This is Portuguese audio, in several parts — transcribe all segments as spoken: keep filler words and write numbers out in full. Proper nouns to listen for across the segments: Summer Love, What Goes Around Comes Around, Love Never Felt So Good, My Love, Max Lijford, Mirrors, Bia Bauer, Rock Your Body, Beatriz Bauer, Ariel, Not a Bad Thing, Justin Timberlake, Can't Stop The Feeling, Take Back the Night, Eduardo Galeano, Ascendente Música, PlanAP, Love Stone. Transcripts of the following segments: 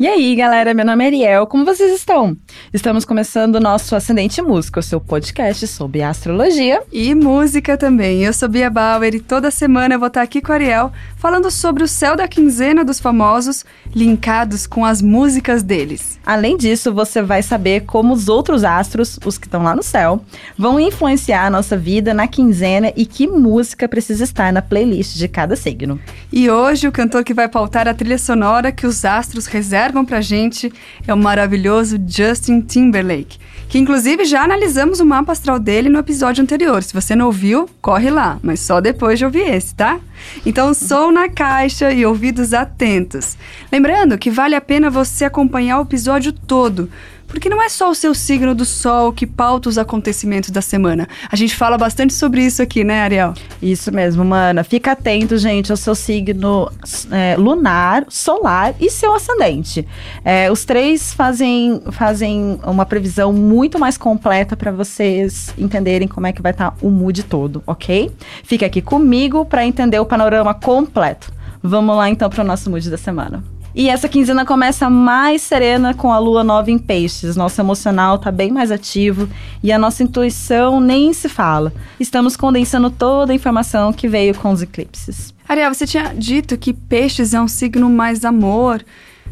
E aí, galera, meu nome é Ariel, como vocês estão? Estamos começando o nosso Ascendente Música, o seu podcast sobre astrologia e música também. Eu sou Bia Bauer e toda semana eu vou estar aqui com a Ariel falando sobre o céu da quinzena dos famosos, linkados com as músicas deles. Além disso, você vai saber como os outros astros, os que estão lá no céu, vão influenciar a nossa vida na quinzena e que música precisa estar na playlist de cada signo. E hoje o cantor que vai pautar a trilha sonora que os astros reservam pra gente é o maravilhoso Justin Timberlake, que inclusive já analisamos o mapa astral dele no episódio anterior. Se você não ouviu, corre lá, mas só depois de ouvir esse, tá? Então, som na caixa e ouvidos atentos. Lembrando que vale a pena você acompanhar o episódio todo, porque não é só o seu signo do sol que pauta os acontecimentos da semana. A gente fala bastante sobre isso aqui, né, Ariel? Isso mesmo, mana. Fica atento, gente, ao seu signo é, lunar, solar e seu ascendente. É, os três fazem, fazem uma previsão muito mais completa para vocês entenderem como é que vai estar o mood todo, ok? Fica aqui comigo para entender o panorama completo. Vamos lá, então, para o nosso mood da semana. E essa quinzena começa mais serena com a lua nova em peixes. Nosso emocional tá bem mais ativo e a nossa intuição nem se fala. Estamos condensando toda a informação que veio com os eclipses. Ariel, você tinha dito que peixes é um signo mais amor.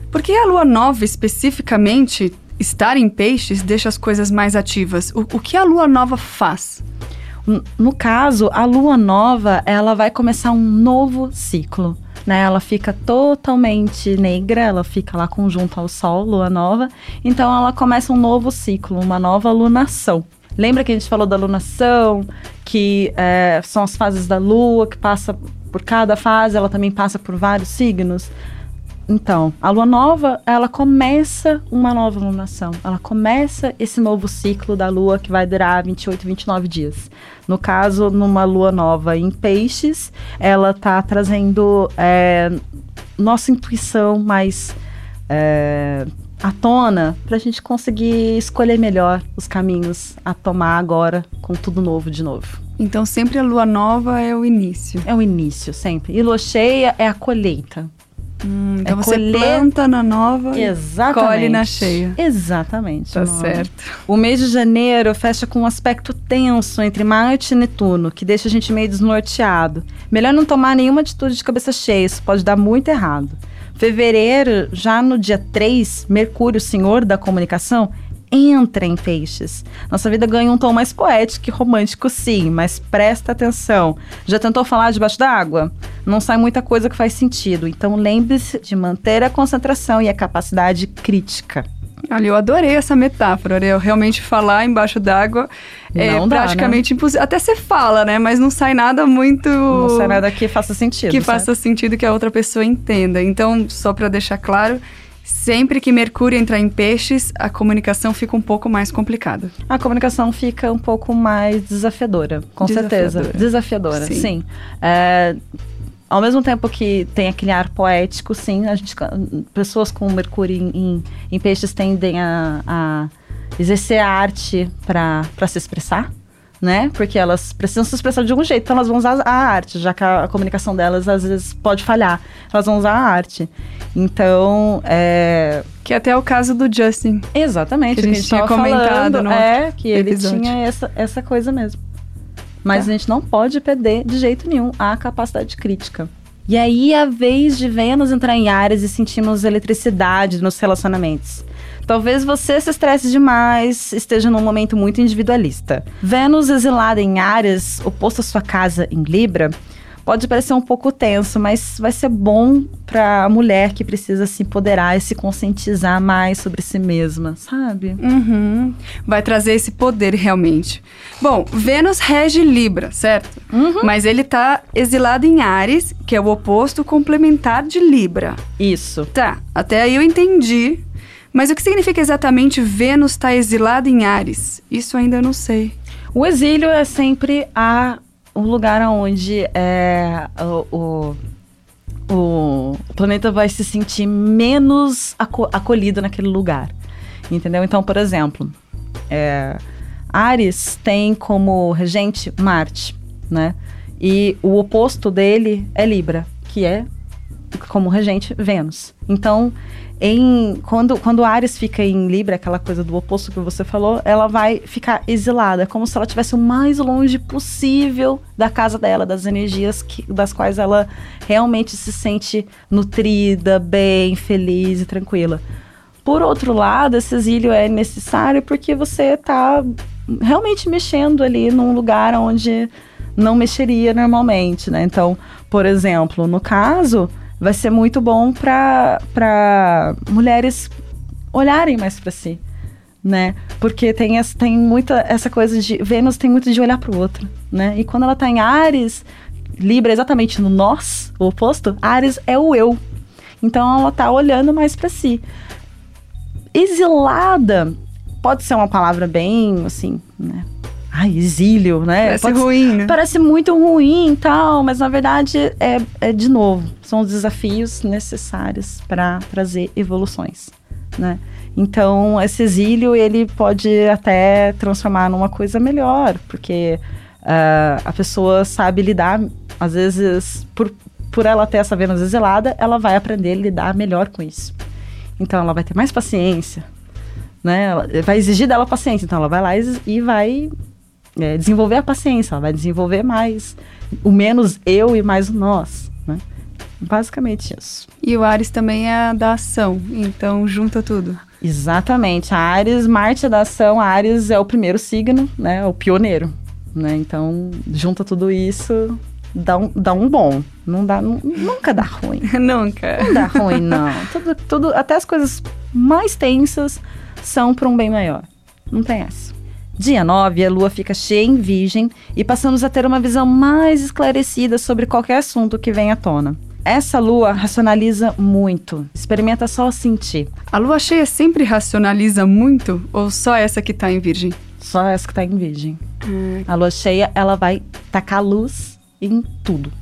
Por que a lua nova especificamente, estar em peixes, deixa as coisas mais ativas? O, o que a lua nova faz? No caso, a lua nova, ela vai começar um novo ciclo. Né, ela fica totalmente negra, ela fica lá conjunto ao sol, lua nova. Então ela começa um novo ciclo, uma nova lunação. Lembra que a gente falou da lunação, que é, são as fases da lua, que passa por cada fase, ela também passa por vários signos? Então, a lua nova, ela começa uma nova lunação. Ela começa esse novo ciclo da lua que vai durar vinte e oito, vinte e nove dias. No caso, numa lua nova em peixes, ela tá trazendo é, nossa intuição mais é, à tona pra gente conseguir escolher melhor os caminhos a tomar agora com tudo novo de novo. Então, sempre a lua nova é o início. É o início, sempre. E lua cheia é a colheita. Hum, então é você colher... planta na nova Exatamente. E colhe na cheia. Exatamente. Tá mano. Certo. O mês de janeiro fecha com um aspecto tenso entre Marte e Netuno, que deixa a gente meio desnorteado. Melhor não tomar nenhuma atitude de cabeça cheia, isso pode dar muito errado. Fevereiro, já no dia três, Mercúrio, senhor da comunicação, entra em peixes. Nossa vida ganha um tom mais poético e romântico, sim, mas presta atenção. Já tentou falar debaixo d'água? Não sai muita coisa que faz sentido. Então lembre-se de manter a concentração e a capacidade crítica. Olha, eu adorei essa metáfora, Ariel. Realmente falar embaixo d'água é dá, praticamente né? impossível. Até você fala, né? Mas não sai nada muito... Não sai nada que faça sentido. Que sabe? faça sentido que a outra pessoa entenda. Então, só para deixar claro... Sempre que Mercúrio entrar em peixes, a comunicação fica um pouco mais complicada. A comunicação fica um pouco mais desafiadora, com desafiadora. certeza. Desafiadora, sim. sim. É, ao mesmo tempo que tem aquele ar poético, sim, a gente, pessoas com Mercúrio em, em, em peixes tendem a, a exercer a arte para se expressar. Né? Porque elas precisam se expressar de algum jeito, então elas vão usar a arte, já que a, a comunicação delas às vezes pode falhar, elas vão usar a arte. Então, é... Que até é o caso do Justin. Exatamente, que a gente, que a gente tinha comentado falando, no é, que ele episódio. tinha essa, essa coisa mesmo. Mas tá. A gente não pode perder de jeito nenhum a capacidade crítica. E aí, a vez de Vênus entrar em Áries e sentimos eletricidade nos relacionamentos. Talvez você se estresse demais, esteja num momento muito individualista. Vênus exilada em Áries, oposto à sua casa em Libra, pode parecer um pouco tenso, mas vai ser bom para a mulher que precisa se empoderar e se conscientizar mais sobre si mesma, sabe? Uhum. Vai trazer esse poder realmente. Bom, Vênus rege Libra, certo? Uhum. Mas ele tá exilado em Áries, que é o oposto complementar de Libra. Isso. Tá, até aí eu entendi. Mas o que significa exatamente Vênus tá exilado em Áries? Isso ainda eu não sei. O exílio é sempre a... um lugar onde é, o, o, o planeta vai se sentir menos aco- acolhido naquele lugar, entendeu? Então, por exemplo, é, Áries tem como regente Marte, né? E o oposto dele é Libra, que é como regente, Vênus. Então, em, quando, quando Áries fica em Libra, aquela coisa do oposto que você falou, ela vai ficar exilada, como se ela estivesse o mais longe possível da casa dela, das energias que, das quais ela realmente se sente nutrida, bem, feliz e tranquila. Por outro lado, esse exílio é necessário porque você está realmente mexendo ali num lugar onde não mexeria normalmente, né? Então, por exemplo, no caso, vai ser muito bom para mulheres olharem mais para si, né? Porque tem, essa, tem muita essa coisa de... Vênus tem muito de olhar para o outro, né? E quando ela tá em Áries, Libra é exatamente no nós, o oposto, Áries é o eu. Então, ela tá olhando mais para si. Exilada pode ser uma palavra bem, assim, né? Ai, exílio, né? Parece pode ruim, ser, né? Parece muito ruim e tal, mas na verdade, é, é de novo, são os desafios necessários para trazer evoluções, né? Então, esse exílio, ele pode até transformar numa coisa melhor, porque uh, a pessoa sabe lidar, às vezes, por, por ela ter essa Vênus exilada, ela vai aprender a lidar melhor com isso. Então, ela vai ter mais paciência, né? Ela vai exigir dela paciência. Então, ela vai lá e, e vai é, desenvolver a paciência. Ela vai desenvolver mais o menos eu e mais o nós, né? Basicamente isso. E o Áries também é da ação. Então, junta tudo. Exatamente. A Áries, Marte é da ação. A Áries é o primeiro signo, né? O pioneiro, né? Então, junta tudo isso... Dá um, dá um bom, não dá, não, nunca dá ruim. Nunca. Não dá ruim, não. Tudo, tudo, até as coisas mais tensas são para um bem maior. Não tem essa. Dia nove, a Lua fica cheia em Virgem e passamos a ter uma visão mais esclarecida sobre qualquer assunto que venha à tona. Essa Lua racionaliza muito, experimenta só sentir. A Lua cheia sempre racionaliza muito ou só essa que tá em Virgem? Só essa que tá em Virgem. Hum. A Lua cheia, ela vai tacar luz em tudo.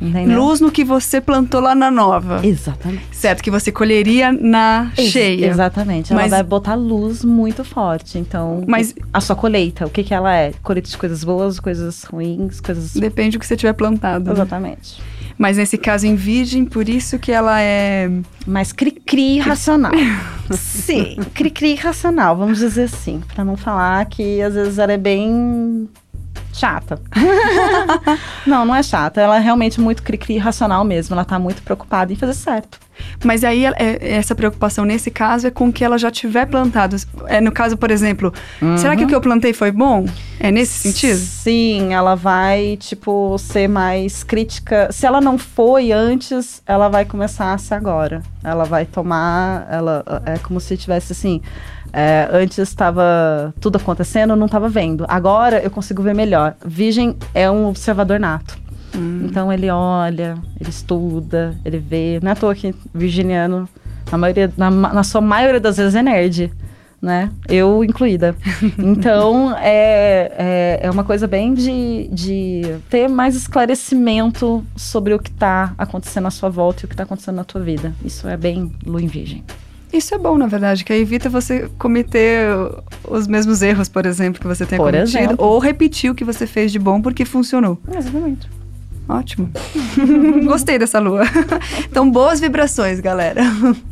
Entendeu? Luz no que você plantou lá na nova. Exatamente. Certo, que você colheria na Ex- cheia. Exatamente. Ela Mas... vai botar luz muito forte. Então, Mas... a sua colheita, o que que ela é? Colheita de coisas boas, coisas ruins, coisas... Depende do que você tiver plantado. Exatamente. Né? Mas nesse caso em Virgem, por isso que ela é... Mais cri-cri racional. Sim, cri-cri racional, vamos dizer assim. Pra não falar que às vezes ela é bem... chata. Não, não é chata. Ela é realmente muito cri-cri racional mesmo. Ela tá muito preocupada em fazer certo. Mas aí, essa preocupação nesse caso é com o que ela já tiver plantado. É no caso, por exemplo, uhum. será que o que eu plantei foi bom? É nesse sentido? Sim, ela vai, tipo, ser mais crítica. Se ela não foi antes, ela vai começar a ser agora. Ela vai tomar... Ela, é como se tivesse, assim... É, antes estava tudo acontecendo, eu não estava vendo. Agora eu consigo ver melhor. Virgem é um observador nato. Hum. Então ele olha, ele estuda, ele vê. Não é à toa que virginiano, na, maioria, na, na sua maioria das vezes, é nerd, né? Eu incluída. Então é, é, é uma coisa bem de, de ter mais esclarecimento sobre o que está acontecendo à sua volta e o que está acontecendo na tua vida. Isso é bem Lua em Virgem. Isso é bom, na verdade, que evita você cometer os mesmos erros, por exemplo, que você tenha por cometido. Exemplo. Ou repetir o que você fez de bom porque funcionou. Exatamente. Ótimo. Gostei dessa lua. Então, boas vibrações, galera.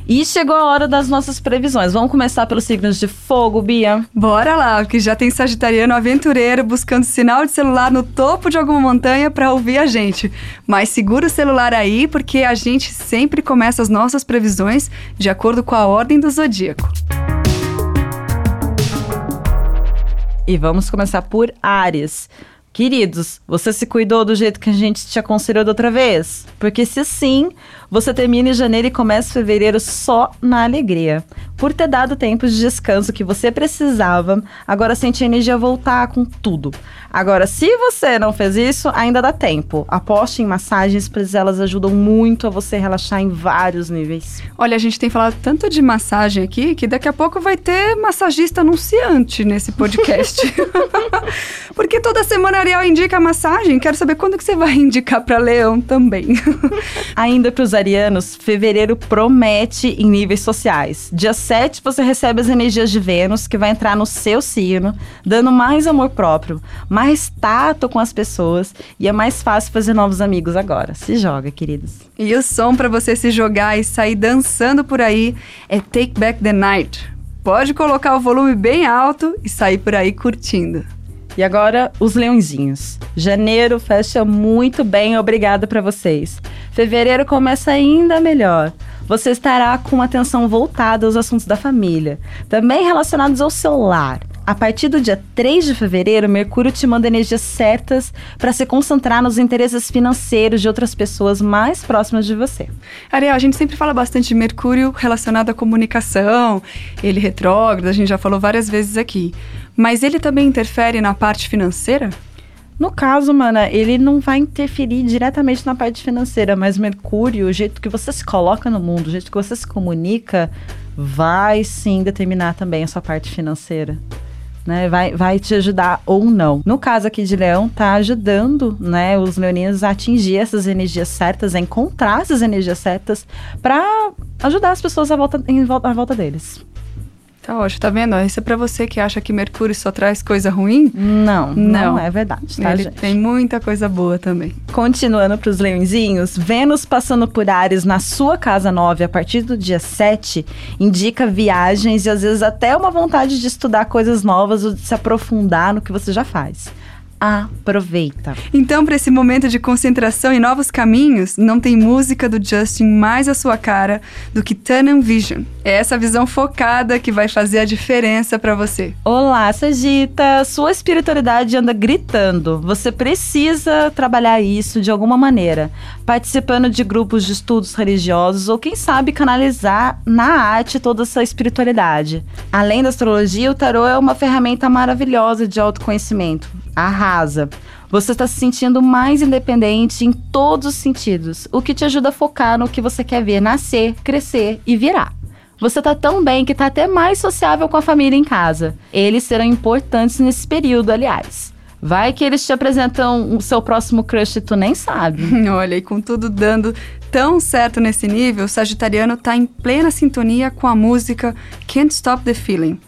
E chegou a hora das nossas previsões. Vamos começar pelos signos de fogo, Bia? Bora lá, que já tem sagitariano aventureiro buscando sinal de celular no topo de alguma montanha para ouvir a gente. Mas segura o celular aí, porque a gente sempre começa as nossas previsões de acordo com a ordem do zodíaco. E vamos começar por Áries. Queridos, você se cuidou do jeito que a gente te aconselhou da outra vez? Porque se sim, você termina em janeiro e começa fevereiro só na alegria. Por ter dado tempo de descanso que você precisava, agora sente a energia voltar com tudo. Agora, se você não fez isso, ainda dá tempo. Aposte em massagens, pois elas ajudam muito a você relaxar em vários níveis. Olha, a gente tem falado tanto de massagem aqui, que daqui a pouco vai ter massagista anunciante nesse podcast. Porque toda semana a Ariel indica massagem, quero saber quando que você vai indicar para Leão também. Ainda para os arianos, fevereiro promete em níveis sociais. Dia sete, você recebe as energias de Vênus, que vai entrar no seu signo, dando mais amor próprio, mais tato com as pessoas, e é mais fácil fazer novos amigos agora. Se joga, queridos. E o som pra você se jogar e sair dançando por aí é Take Back the Night. Pode colocar o volume bem alto e sair por aí curtindo. E agora, os leõezinhos. Janeiro fecha muito bem, obrigada para vocês. Fevereiro começa ainda melhor. Você estará com atenção voltada aos assuntos da família, também relacionados ao seu lar. A partir do dia três de fevereiro, Mercúrio te manda energias certas para se concentrar nos interesses financeiros de outras pessoas mais próximas de você. Ariel, a gente sempre fala bastante de Mercúrio relacionado à comunicação, ele retrógrado, a gente já falou várias vezes aqui. Mas ele também interfere na parte financeira? No caso, mana, ele não vai interferir diretamente na parte financeira, mas Mercúrio, o jeito que você se coloca no mundo, o jeito que você se comunica, vai sim determinar também a sua parte financeira. Né, vai, vai te ajudar ou não. No caso aqui de Leão, tá ajudando, né, os leoninos a atingir essas energias certas, a encontrar essas energias certas para ajudar as pessoas à volta, em volta, à volta deles. Tá ótimo, tá vendo? Isso é pra você que acha que Mercúrio só traz coisa ruim? Não, não, não é verdade, tá, Ele gente? Tem muita coisa boa também. Continuando pros leõezinhos, Vênus passando por Áries na sua casa nove a partir do dia sete, indica viagens e às vezes até uma vontade de estudar coisas novas ou de se aprofundar no que você já faz. Aproveita. Então, para esse momento de concentração e novos caminhos, não tem música do Justin mais à sua cara do que Tanán Vision. É essa visão focada que vai fazer a diferença para você. Olá, Sagita! Sua espiritualidade anda gritando. Você precisa trabalhar isso de alguma maneira, participando de grupos de estudos religiosos ou, quem sabe, canalizar na arte toda essa espiritualidade. Além da astrologia, o tarô é uma ferramenta maravilhosa de autoconhecimento. Arrasa! Você está se sentindo mais independente em todos os sentidos, o que te ajuda a focar no que você quer ver nascer, crescer e virar. Você tá tão bem que tá até mais sociável com a família em casa. Eles serão importantes nesse período, aliás. Vai que eles te apresentam o seu próximo crush e tu nem sabe. Olha, e com tudo dando tão certo nesse nível, o sagitariano tá em plena sintonia com a música Can't Stop The Feeling.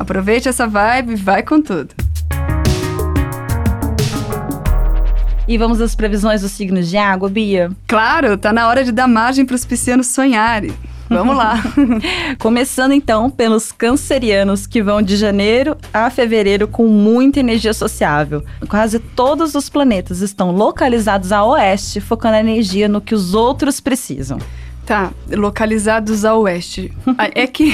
Aproveite essa vibe e vai com tudo. E vamos às previsões dos signos de água, Bia? Claro, tá na hora de dar margem para os piscianos sonharem. Vamos lá. Começando então pelos cancerianos, que vão de janeiro a fevereiro com muita energia sociável. Quase todos os planetas estão localizados a oeste, focando a energia no que os outros precisam. Tá, localizados a oeste. É que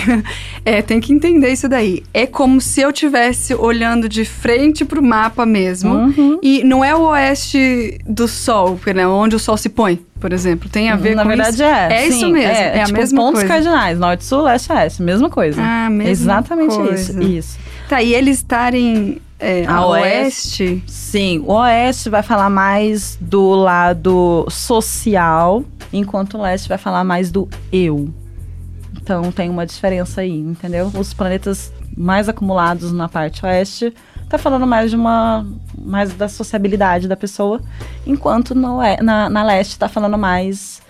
é, tem que entender isso daí. É como se eu estivesse olhando de frente pro mapa mesmo. Uhum. E não é o oeste do sol, né, onde o sol se põe, por exemplo. Tem a ver Na com verdade isso. é. É Sim, isso mesmo. É, é, é tipo a mesma pontos coisa. Cardinais, norte, sul, leste, oeste. Mesma coisa. Ah, mesma Exatamente coisa. Exatamente isso. isso. Tá, e eles estarem... É, a, a oeste, oeste? Sim, o oeste vai falar mais do lado social, enquanto o leste vai falar mais do eu. Então tem uma diferença aí, entendeu? Os planetas mais acumulados na parte oeste tá falando mais de uma mais da sociabilidade da pessoa, enquanto no, na, na leste tá falando mais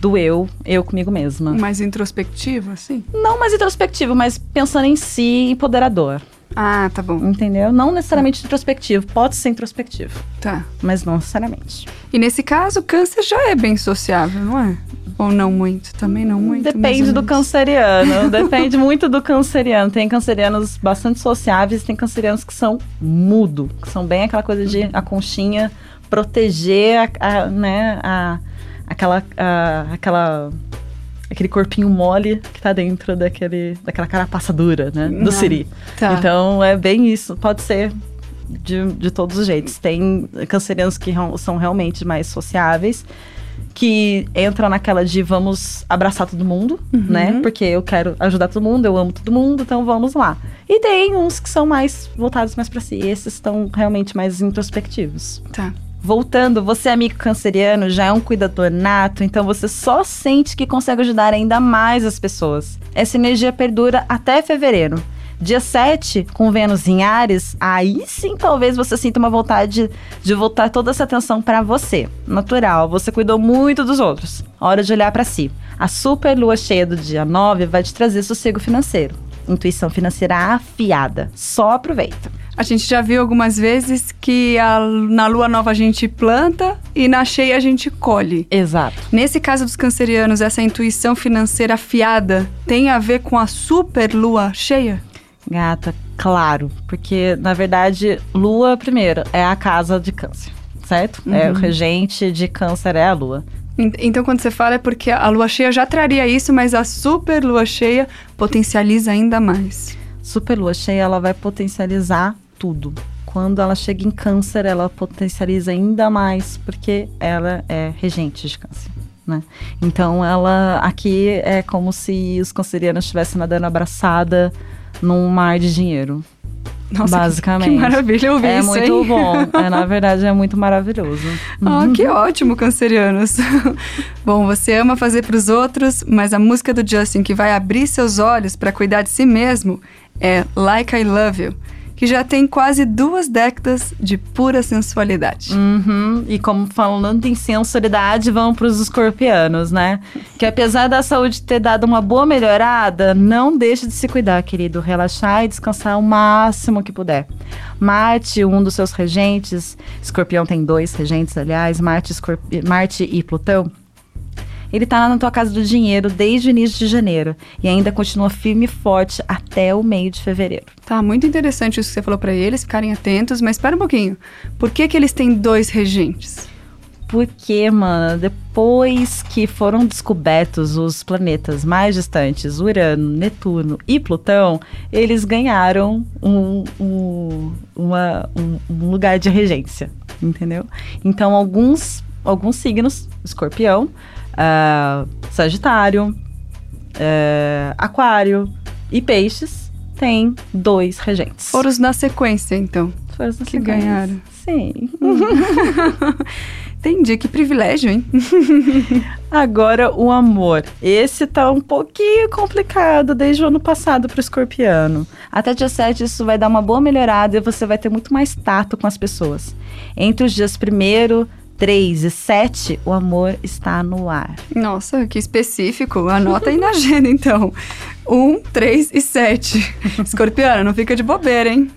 do eu, eu comigo mesma. Mais introspectivo, assim? Não mais introspectivo, mas pensando em si, empoderador. Ah, tá bom. Entendeu? Não necessariamente introspectivo. Pode ser introspectivo. Tá. Mas não necessariamente. E nesse caso, o câncer já é bem sociável, não é? Ou não muito? Também não muito? Depende do canceriano. Depende muito do canceriano. Tem cancerianos bastante sociáveis, tem cancerianos que são mudo. Que são bem aquela coisa de a conchinha, proteger a, a, né, a, aquela... A, aquela aquele corpinho mole que tá dentro daquele, daquela carapaça dura, né? Do ah, siri. Tá. Então, é bem isso. Pode ser de, de todos os jeitos. Tem cancerianos que são realmente mais sociáveis, que entram naquela de vamos abraçar todo mundo, uhum. né? Porque eu quero ajudar todo mundo, eu amo todo mundo, então vamos lá. E tem uns que são mais voltados mais pra si. E esses estão realmente mais introspectivos. Tá. Voltando, você, amigo canceriano, já é um cuidador nato, então você só sente que consegue ajudar ainda mais as pessoas. Essa energia perdura até fevereiro. Dia sete, com Vênus em Áries, aí sim talvez você sinta uma vontade de voltar toda essa atenção pra você. Natural, você cuidou muito dos outros. Hora de olhar pra si. A super lua cheia do dia nove vai te trazer sossego financeiro. Intuição financeira afiada. Só aproveita. A gente já viu algumas vezes que a, na lua nova a gente planta e na cheia a gente colhe. Exato. Nesse caso dos cancerianos, essa intuição financeira afiada tem a ver com a super lua cheia? Gata, claro. Porque, na verdade, lua, primeiro, é a casa de câncer, certo? Uhum. É, o regente de câncer é a lua. Então, quando você fala é porque a lua cheia já traria isso, mas a super lua cheia potencializa ainda mais. Super lua cheia, ela vai potencializar tudo. Quando ela chega em câncer, ela potencializa ainda mais, porque ela é regente de câncer, né? Então, ela aqui é como se os cancerianos estivessem nadando abraçada num mar de dinheiro. Nossa, basicamente. Que, que maravilha, eu vi é isso. É muito aí. Bom. É, na verdade, é muito maravilhoso. Ah, que ótimo, cancerianos. Bom, você ama fazer pros outros, mas a música do Justin que vai abrir seus olhos pra cuidar de si mesmo é Like I Love You, que já tem quase duas décadas de pura sensualidade. Uhum. E como falando em sensualidade, vamos para os escorpianos, né? Que apesar da saúde ter dado uma boa melhorada, não deixe de se cuidar, querido. Relaxar e descansar o máximo que puder. Marte, um dos seus regentes, Escorpião tem dois regentes, aliás, Marte, Escorpi- Marte e Plutão, ele tá lá na tua casa do dinheiro desde o início de janeiro. E ainda continua firme e forte até o meio de fevereiro. Tá, muito interessante isso que você falou pra eles, ficarem atentos. Mas espera um pouquinho. Por que que eles têm dois regentes? Porque, mano, depois que foram descobertos os planetas mais distantes, Urano, Netuno e Plutão, eles ganharam um, um, uma, um, um lugar de regência, entendeu? Então, alguns, alguns signos, Escorpião, Uh, Sagitário, uh, Aquário e Peixes tem dois regentes. Foram na sequência, então. Foram na que sequência. Ganharam. Sim. Entendi, que privilégio, hein? Agora o amor. Esse tá um pouquinho complicado desde o ano passado pro escorpiano. Até dia sete isso vai dar uma boa melhorada e você vai ter muito mais tato com as pessoas. Entre os dias primeiro... três e sete, o amor está no ar. Nossa, que específico. Anota aí na agenda, então. um, três e sete. Escorpiana, não fica de bobeira, hein?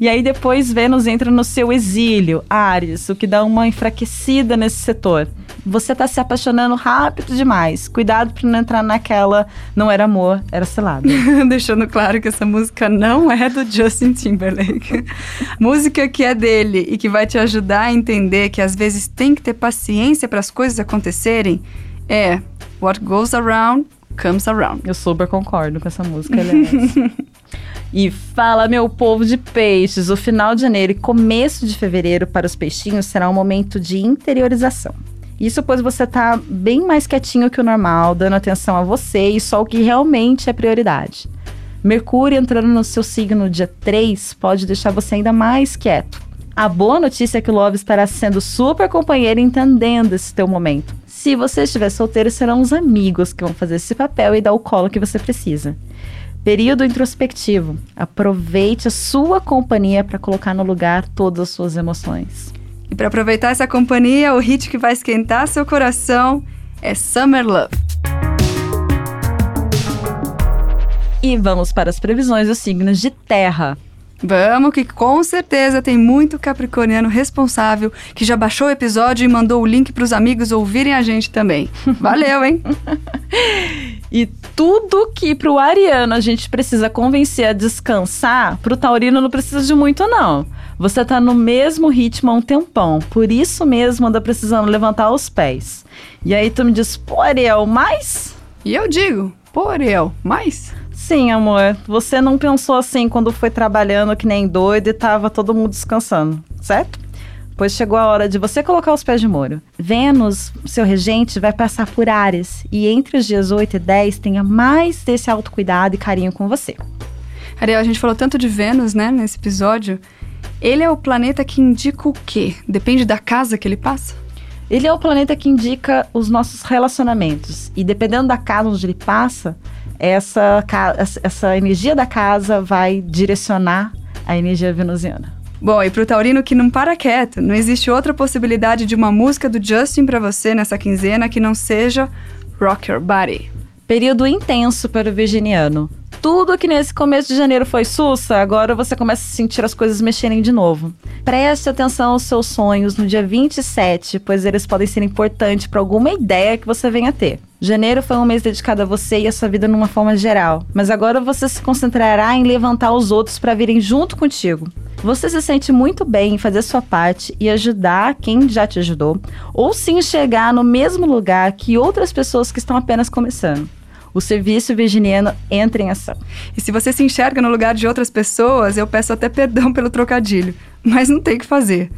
E aí depois Vênus entra no seu exílio, Áries, o que dá uma enfraquecida nesse setor. Você tá se apaixonando rápido demais. Cuidado pra não entrar naquela não era amor, era selado. Deixando claro que essa música não é do Justin Timberlake. Música que é dele e que vai te ajudar a entender que às vezes tem que ter paciência para as coisas acontecerem é What Goes Around Comes Around. Eu super concordo com essa música, aliás. E fala, meu povo de peixes, o final de janeiro e começo de fevereiro para os peixinhos será um momento de interiorização. Isso pois você tá bem mais quietinho que o normal, dando atenção a você e só o que realmente é prioridade. Mercúrio entrando no seu signo no dia três pode deixar você ainda mais quieto. A boa notícia é que o Love estará sendo super companheiro e entendendo esse teu momento. Se você estiver solteiro, serão os amigos que vão fazer esse papel e dar o colo que você precisa. Período introspectivo. Aproveite a sua companhia para colocar no lugar todas as suas emoções. E para aproveitar essa companhia, o hit que vai esquentar seu coração é Summer Love. E vamos para as previsões dos signos de terra. Vamos, que com certeza tem muito capricorniano responsável que já baixou o episódio e mandou o link para os amigos ouvirem a gente também. Valeu, hein? E tudo que pro ariano a gente precisa convencer a descansar, pro taurino não precisa de muito, não. Você tá no mesmo ritmo há um tempão, por isso mesmo anda precisando levantar os pés. E aí tu me diz, pô, Ariel, mas... E eu digo, pô, Ariel, mas... Sim, amor. Você não pensou assim quando foi trabalhando que nem doido e tava todo mundo descansando, certo? Pois chegou a hora de você colocar os pés de molho. Vênus, seu regente, vai passar por Áries. E entre os dias oito e dez, tenha mais desse autocuidado e carinho com você. Ariel, a gente falou tanto de Vênus, né, nesse episódio. Ele é o planeta que indica o quê? Depende da casa que ele passa? Ele é o planeta que indica os nossos relacionamentos. E dependendo da casa onde ele passa... essa, essa energia da casa vai direcionar a energia venusiana. Bom, e pro taurino que não para quieto, não existe outra possibilidade de uma música do Justin pra você nessa quinzena que não seja Rock Your Body. Período intenso para o virginiano. Tudo que nesse começo de janeiro foi sussa, agora você começa a sentir as coisas mexerem de novo. Preste atenção aos seus sonhos no dia vinte e sete, pois eles podem ser importantes para alguma ideia que você venha a ter. Janeiro foi um mês dedicado a você e a sua vida numa forma geral, mas agora você se concentrará em levantar os outros para virem junto contigo. Você se sente muito bem em fazer sua parte e ajudar quem já te ajudou, ou sim chegar no mesmo lugar que outras pessoas que estão apenas começando. O serviço virginiano entra em ação. E se você se enxerga no lugar de outras pessoas, eu peço até perdão pelo trocadilho, mas não tem o que fazer.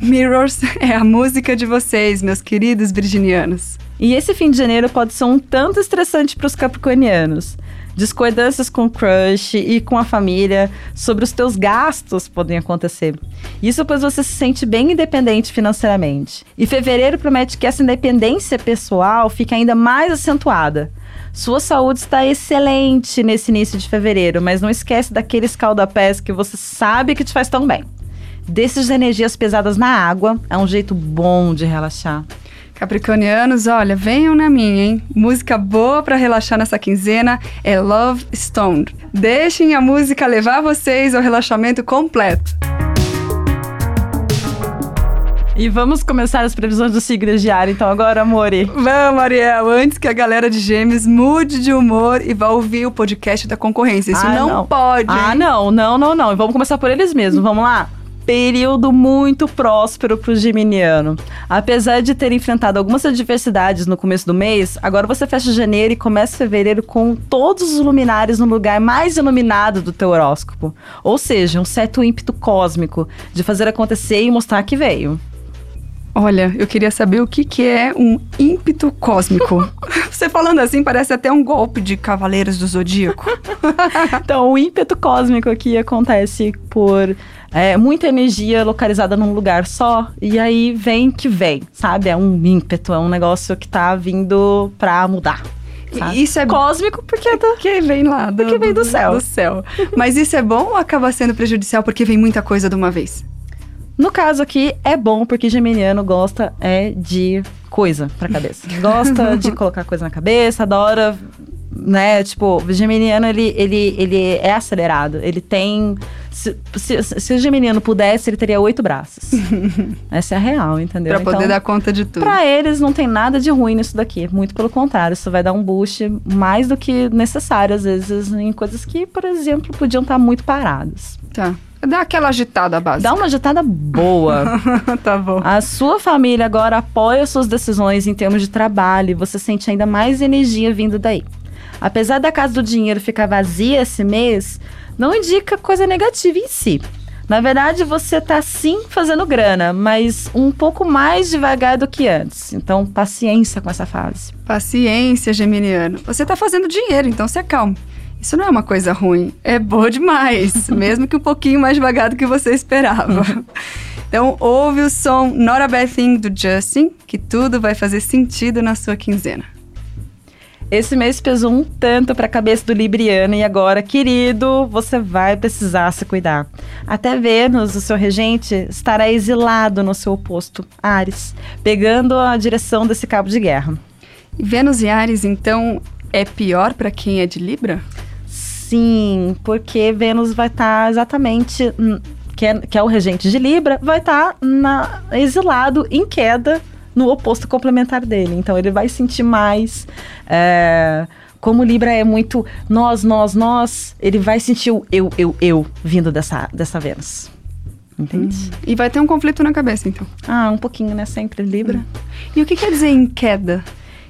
Mirrors é a música de vocês, meus queridos virginianos. E esse fim de janeiro pode ser um tanto estressante para os capricornianos. Discordâncias com o crush e com a família sobre os teus gastos podem acontecer. Isso pois você se sente bem independente financeiramente. E fevereiro promete que essa independência pessoal fique ainda mais acentuada. Sua saúde está excelente nesse início de fevereiro, mas não esquece daqueles calda-pés que você sabe que te faz tão bem. Dessas energias pesadas na água é um jeito bom de relaxar. Capricornianos, olha, venham na minha, hein? Música boa pra relaxar nessa quinzena é Love Stone. Deixem a música levar vocês ao relaxamento completo. E vamos começar as previsões dos signos de ar, então agora, amore. Vamos, Ariel, antes que a galera de Gêmeos mude de humor e vá ouvir o podcast da concorrência. Isso ah, não, não pode. Ah, hein? não, não, não, não. Vamos começar por eles mesmos, vamos lá? Período muito próspero para o geminiano. Apesar de ter enfrentado algumas adversidades no começo do mês, agora você fecha janeiro e começa fevereiro com todos os luminares no lugar mais iluminado do teu horóscopo. Ou seja, um certo ímpeto cósmico de fazer acontecer e mostrar que veio. Olha, eu queria saber o que, que é um ímpeto cósmico. Você falando assim parece até um golpe de Cavaleiros do Zodíaco. Então, o ímpeto cósmico aqui acontece por é, muita energia localizada num lugar só. E aí vem que vem, sabe? É um ímpeto, é um negócio que tá vindo pra mudar. Sabe? Isso é cósmico porque é do... que vem lá, do, porque vem do, do céu. Do céu. Mas isso é bom ou acaba sendo prejudicial porque vem muita coisa de uma vez? No caso aqui, é bom porque geminiano gosta é, de coisa pra cabeça. Gosta de colocar coisa na cabeça, adora, né? Tipo, o geminiano, ele, ele, ele é acelerado. Ele tem... Se, se, se o geminiano pudesse, ele teria oito braços. Essa é a real, entendeu? Pra então, poder dar conta de tudo. Pra eles, não tem nada de ruim nisso daqui. Muito pelo contrário, isso vai dar um boost mais do que necessário, às vezes, em coisas que, por exemplo, podiam estar muito paradas. Tá. Dá aquela agitada básica. Dá uma agitada boa. Tá bom. A sua família agora apoia suas decisões em termos de trabalho e você sente ainda mais energia vindo daí. Apesar da casa do dinheiro ficar vazia esse mês, não indica coisa negativa em si. Na verdade, você tá sim fazendo grana, mas um pouco mais devagar do que antes. Então, paciência com essa fase. Paciência, geminiano. Você tá fazendo dinheiro, então se acalme. Isso não é uma coisa ruim, é boa demais, mesmo que um pouquinho mais devagar do que você esperava. Então, ouve o som Not a Bad Thing do Justin, que tudo vai fazer sentido na sua quinzena. Esse mês pesou um tanto para a cabeça do libriano e agora, querido, você vai precisar se cuidar. Até Vênus, o seu regente, estará exilado no seu oposto, Áries, pegando a direção desse cabo de guerra. Vênus e Áries, então, é pior para quem é de Libra? Sim, porque Vênus vai estar tá exatamente, que é, que é o regente de Libra, vai estar tá exilado, em queda, no oposto complementar dele. Então, ele vai sentir mais, é, como Libra é muito nós, nós, nós, ele vai sentir o eu, eu, eu, vindo dessa, dessa Vênus. Entende? Hum. E vai ter um conflito na cabeça, então? Ah, um pouquinho, né? Sempre Libra. Hum. E o que quer dizer em queda?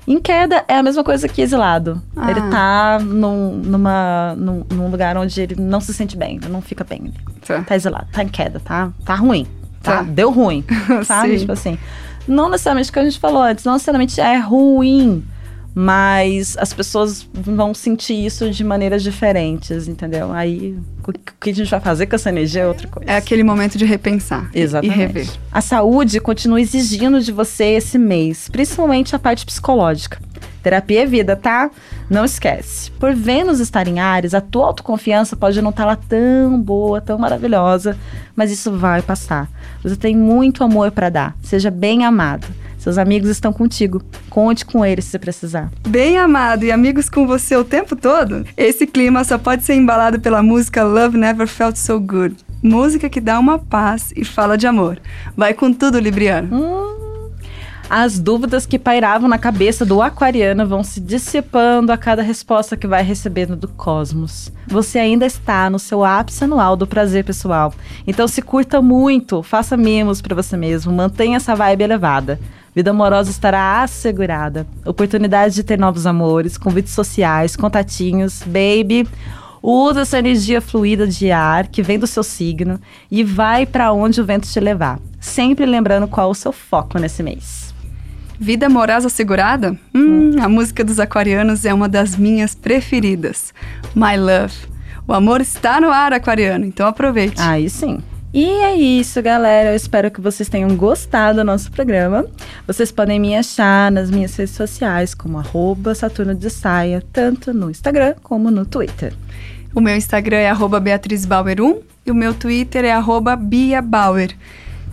Em queda é a mesma coisa que exilado. Ah. Ele tá num, numa, num, num lugar onde ele não se sente bem, não fica bem. Tá, tá exilado, tá em queda, tá, tá ruim, tá. Tá? Deu ruim, sabe? Sim. Tipo assim, não necessariamente o que a gente falou antes, não necessariamente é ruim, mas as pessoas vão sentir isso de maneiras diferentes, entendeu? Aí, o que a gente vai fazer com essa energia é outra coisa. É aquele momento de repensar. Exatamente. E rever. A saúde continua exigindo de você esse mês, principalmente a parte psicológica. Terapia é vida, tá? Não esquece. Por Vênus estar em Áries, a tua autoconfiança pode não estar lá tão boa, tão maravilhosa, mas isso vai passar. Você tem muito amor para dar, seja bem amado. Seus amigos estão contigo. Conte com eles se precisar. Bem amado e amigos com você o tempo todo? Esse clima só pode ser embalado pela música Love Never Felt So Good. Música que dá uma paz e fala de amor. Vai com tudo, Libriano. Hum, as dúvidas que pairavam na cabeça do aquariano vão se dissipando a cada resposta que vai recebendo do cosmos. Você ainda está no seu ápice anual do prazer pessoal. Então se curta muito, faça mimos para você mesmo, mantenha essa vibe elevada. Vida amorosa estará assegurada. Oportunidade de ter novos amores, convites sociais, contatinhos, baby. Usa essa energia fluida de ar que vem do seu signo e vai para onde o vento te levar. Sempre lembrando qual o seu foco nesse mês. Vida amorosa assegurada? Hum, a música dos aquarianos é uma das minhas preferidas. My Love. O amor está no ar, aquariano, então aproveite. Aí sim. E é isso, galera. Eu espero que vocês tenham gostado do nosso programa. Vocês podem me achar nas minhas redes sociais, como arroba Saturno de Saia, tanto no Instagram como no Twitter. O meu Instagram é arroba Beatriz Bauer um e o meu Twitter é arroba Bia Bauer.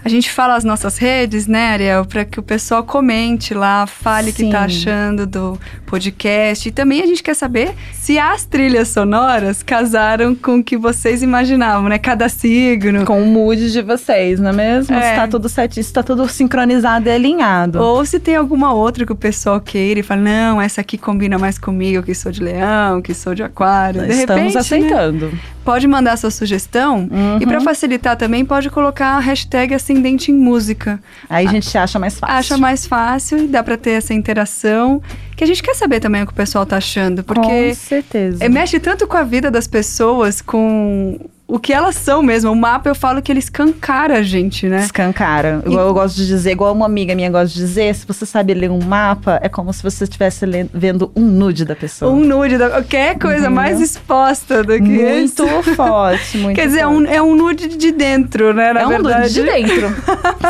A gente fala as nossas redes, né, Ariel? Para que o pessoal comente lá, fale o que tá achando do podcast. E também a gente quer saber se as trilhas sonoras casaram com o que vocês imaginavam, né? Cada signo. Com o mood de vocês, não é mesmo? É. Se tá tudo certinho, se tá tudo sincronizado e alinhado. Ou se tem alguma outra que o pessoal queira e fala, não, essa aqui combina mais comigo, que sou de leão, que sou de aquário. Nós de estamos repente, aceitando. Né? Pode mandar sua sugestão. Uhum. E para facilitar também, pode colocar a hashtag Ascendente em Música. Aí a gente acha mais fácil. Acha mais fácil e dá para ter essa interação. Que a gente quer saber também o que o pessoal tá achando. Porque com certeza. Mexe tanto com a vida das pessoas, com o que elas são mesmo. O mapa, eu falo que ele escancara a gente, né? Escancara. E... Eu gosto de dizer, igual uma amiga minha gosta de dizer, se você sabe ler um mapa, é como se você estivesse lendo, vendo um nude da pessoa. Um nude, da... qualquer coisa uhum. mais exposta do que muito esse. Forte, muito Quer dizer, forte. É, um, é um nude de dentro, né? Na é verdade. Um nude de dentro.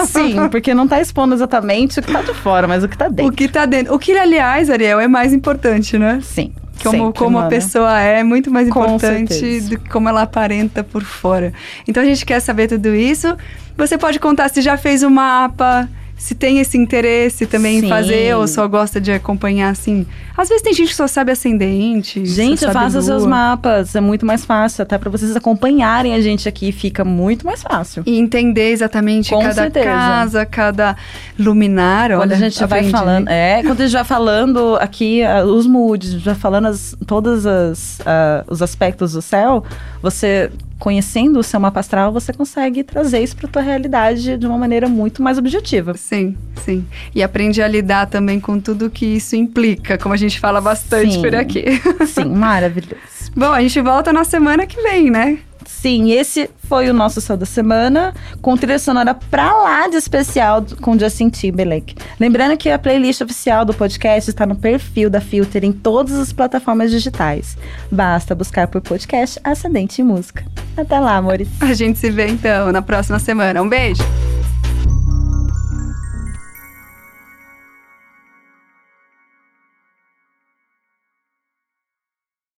Sim, porque não tá expondo exatamente o que tá de fora, mas o que tá dentro. O que tá dentro. O que, aliás, Ariel, é mais importante, né? Sim. Como, Sempre, como a pessoa é, é muito mais com importante certeza. Do que como ela aparenta por fora. Então a gente quer saber tudo isso. Você pode contar se já fez o mapa, se tem esse interesse também Sim. em fazer, ou só gosta de acompanhar assim. Às vezes tem gente que só sabe ascendente. Gente, faça seus mapas, é muito mais fácil. Até para vocês acompanharem a gente aqui, fica muito mais fácil. E entender exatamente com cada certeza. Casa, cada luminar. Quando olha, a gente vai falando. É, quando a gente vai falando aqui uh, os moods, já falando as, todos as, uh, os aspectos do céu, você. Conhecendo o seu mapa astral, você consegue trazer isso para a tua realidade de uma maneira muito mais objetiva. Sim, sim. E aprende a lidar também com tudo que isso implica, como a gente fala bastante sim, por aqui. Sim, maravilhoso. Bom, a gente volta na semana que vem, né? Sim, esse foi o nosso Céu da Semana, com trilha sonora pra lá de especial com Justin Timberlake. Lembrando que a playlist oficial do podcast está no perfil da Filter em todas as plataformas digitais. Basta buscar por podcast Ascendente Música. Até lá, amores. A gente se vê então na próxima semana. Um beijo!